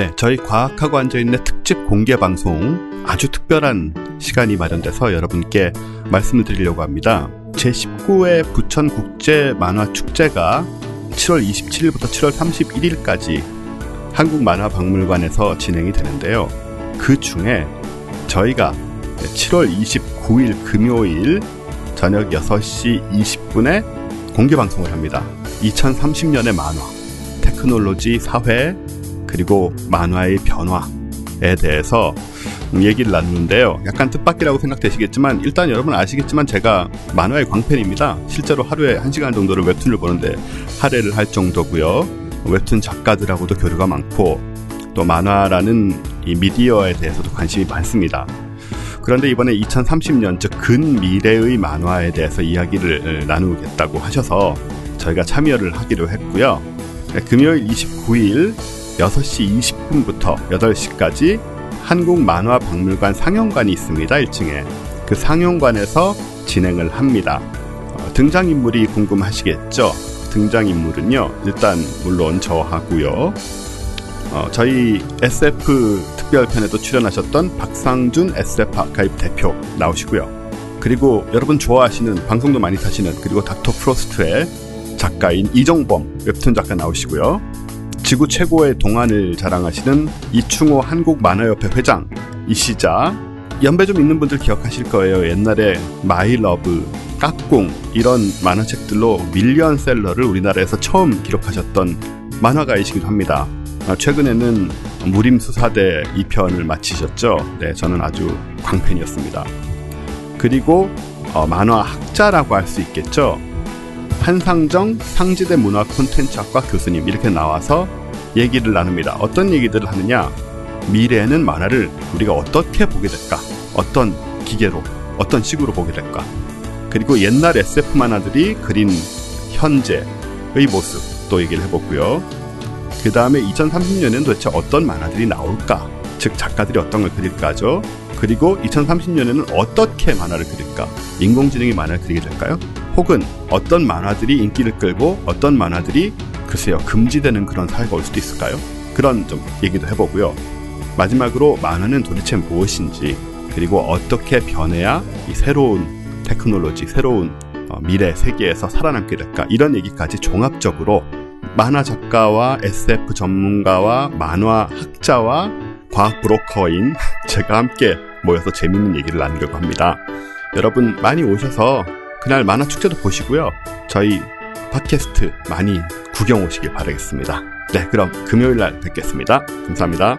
네, 저희 과학하고 앉아있는 특집 공개 방송 아주 특별한 시간이 마련돼서 여러분께 말씀을 드리려고 합니다. 제19회 부천국제만화축제가 7월 27일부터 7월 31일까지 한국만화박물관에서 진행이 되는데요. 그 중에 저희가 7월 29일 금요일 저녁 6시 20분에 공개방송을 합니다. 2030년의 만화, 테크놀로지, 사회, 그리고 만화의 변화에 대해서 얘기를 나누는데요. 약간 뜻밖이라고 생각되시겠지만 일단 여러분 아시겠지만 제가 만화의 광팬입니다. 실제로 하루에 1시간 정도를 웹툰을 보는데 할애를 할 정도고요. 웹툰 작가들하고도 교류가 많고 또 만화라는 이 미디어에 대해서도 관심이 많습니다. 그런데 이번에 2030년, 즉 근미래의 만화에 대해서 이야기를 나누겠다고 하셔서 저희가 참여를 하기로 했고요. 금요일 29일 6시 20분부터 8시까지 한국만화박물관 상영관이 있습니다. 1층에. 그 상영관에서 진행을 합니다. 등장인물이 궁금하시겠죠? 등장인물은요. 일단 물론 저하고요. 저희 SF 특별편에도 출연하셨던 박상준 SF 아카이브 대표 나오시고요. 그리고 여러분 좋아하시는 방송도 많이 타시는 그리고 닥터 프로스트의 작가인 이종범 웹툰 작가 나오시고요. 지구 최고의 동안을 자랑하시는 이충호 한국만화협회 회장이시자 연배 좀 있는 분들 기억하실 거예요. 옛날에 마이 러브, 까꿍 이런 만화책들로 밀리언셀러를 우리나라에서 처음 기록하셨던 만화가이시기도 합니다. 최근에는 무림수사대 2편을 마치셨죠. 네, 저는 아주 광팬이었습니다. 그리고 만화학자라고 할 수 있겠죠. 한상정 상지대 문화 콘텐츠학과 교수님 이렇게 나와서 얘기를 나눕니다. 어떤 얘기들을 하느냐. 미래에는 만화를 우리가 어떻게 보게 될까? 어떤 기계로, 어떤 식으로 보게 될까? 그리고 옛날 SF 만화들이 그린 현재의 모습도 얘기를 해봤고요. 그 다음에 2030년에는 도대체 어떤 만화들이 나올까? 즉 작가들이 어떤 걸 그릴까죠? 그리고 2030년에는 어떻게 만화를 그릴까? 인공지능이 만화를 그리게 될까요? 혹은 어떤 만화들이 인기를 끌고 어떤 만화들이 글쎄요 금지되는 그런 사회가 올 수도 있을까요? 그런 좀 얘기도 해보고요. 마지막으로 만화는 도대체 무엇인지 그리고 어떻게 변해야 이 새로운 테크놀로지, 새로운 미래 세계에서 살아남게 될까? 이런 얘기까지 종합적으로 만화 작가와 SF 전문가와 만화 학자와 과학 브로커인 제가 함께 모여서 재밌는 얘기를 나누려고 합니다. 여러분 많이 오셔서 그날 만화 축제도 보시고요. 저희 팟캐스트 많이 구경 오시길 바라겠습니다. 네, 그럼 금요일날 뵙겠습니다. 감사합니다.